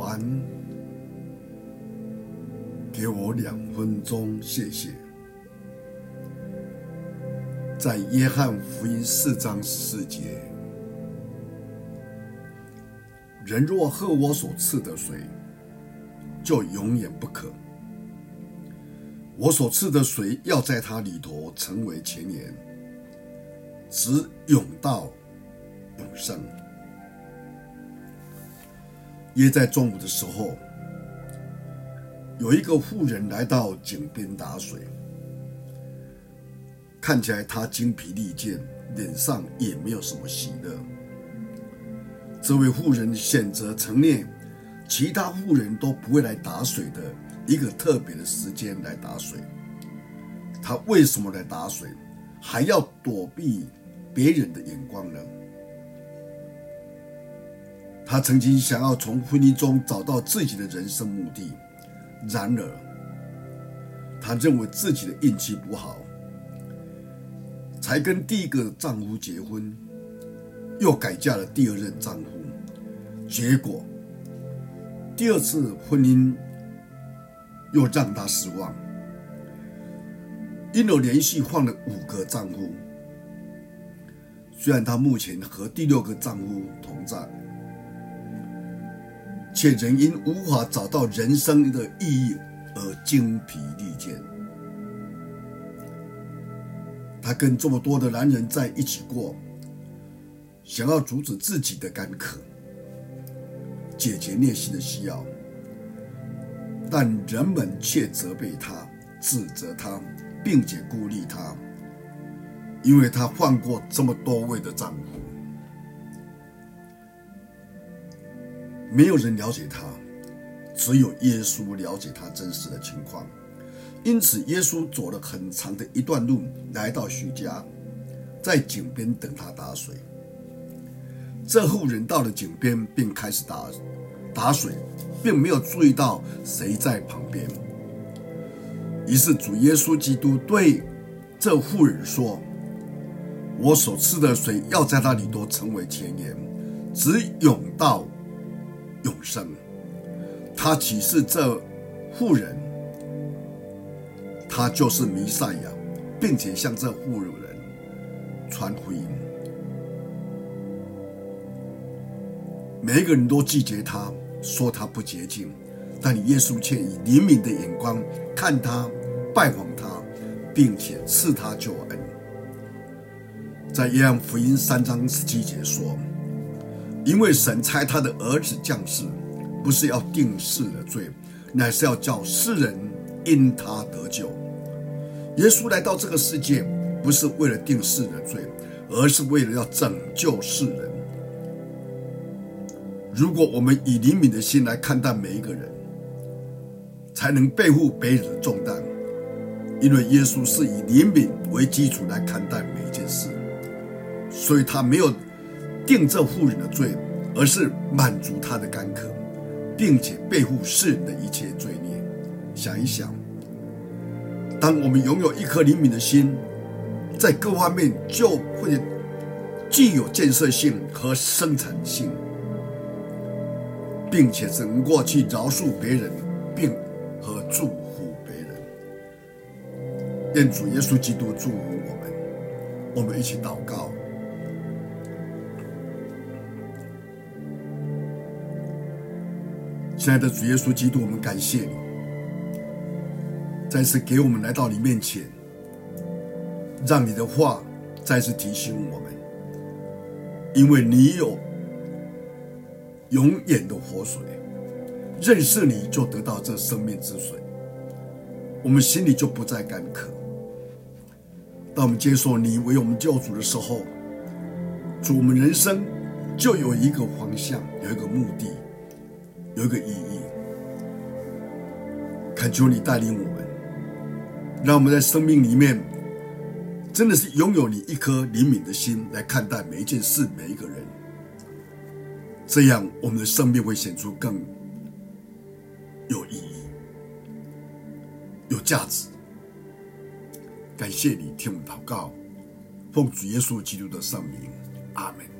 安，给我2分钟，谢谢。在约翰福音4章14节，人若喝我所赐的水，就永远不渴。我所赐的水要在他里头成为泉源，直涌到永生。约在中午的时候，有一个妇人来到井边打水，看起来她精疲力尽，脸上也没有什么喜乐。这位妇人选择晨练其他妇人都不会来打水的一个特别的时间来打水。她为什么来打水，还要躲避别人的眼光呢？她曾经想要从婚姻中找到自己的人生目的，然而她认为自己的运气不好，才跟第一个丈夫结婚，又改嫁了第二任丈夫，结果第二次婚姻又让她失望，因而连续换了5个丈夫。虽然她目前和第6个丈夫同在，且仍因无法找到人生的意义而精疲力竭。她跟这么多的男人在一起过，想要阻止自己的干渴，解决内心的需要，但人们却责备她、指责她，并且孤立她，因为她换过这么多位的丈夫。没有人了解她，只有耶稣了解她真实的情况。因此耶稣走了很长的一段路来到许家，在井边等她打水。这妇人到了井边便开始 打水，并没有注意到谁在旁边。于是主耶稣基督对这妇人说，我所赐的水要在那里多成为泉源，直涌到永生。他启示这妇人他就是弥赛亚，并且向这妇人传福音。每一个人都拒绝他，说他不洁净，但耶稣却以怜悯的眼光看他，拜访他，并且赐他救恩。在约翰福音3章17节说，因为神差他的儿子降世，不是要定世的罪，乃是要叫世人因他得救。耶稣来到这个世界，不是为了定世的罪，而是为了要拯救世人。如果我们以怜悯的心来看待每一个人，才能背负别人的重担，因为耶稣是以怜悯为基础来看待每一件事，所以他没有定这妇人的罪，而是满足他的干渴，并且背负世人的一切罪孽。想一想，当我们拥有一颗怜悯的心，在各方面就会具有建设性和生产性，并且是能够去饶恕别人并和祝福别人。愿主耶稣基督祝福我们。我们一起祷告。亲爱的主耶稣基督，我们感谢你，再次给我们来到你面前，让你的话再次提醒我们，因为你有永远的活水，认识你就得到这生命之水，我们心里就不再干渴。当我们接受你为我们救主的时候，主，我们人生就有一个方向，有一个目的，有一个意义。恳求你带领我们，让我们在生命里面真的是拥有你一颗怜悯的心来看待每一件事，每一个人，这样我们的生命会显出更有意义、有价值。感谢你听我们祷告，奉主耶稣基督的圣名，阿们。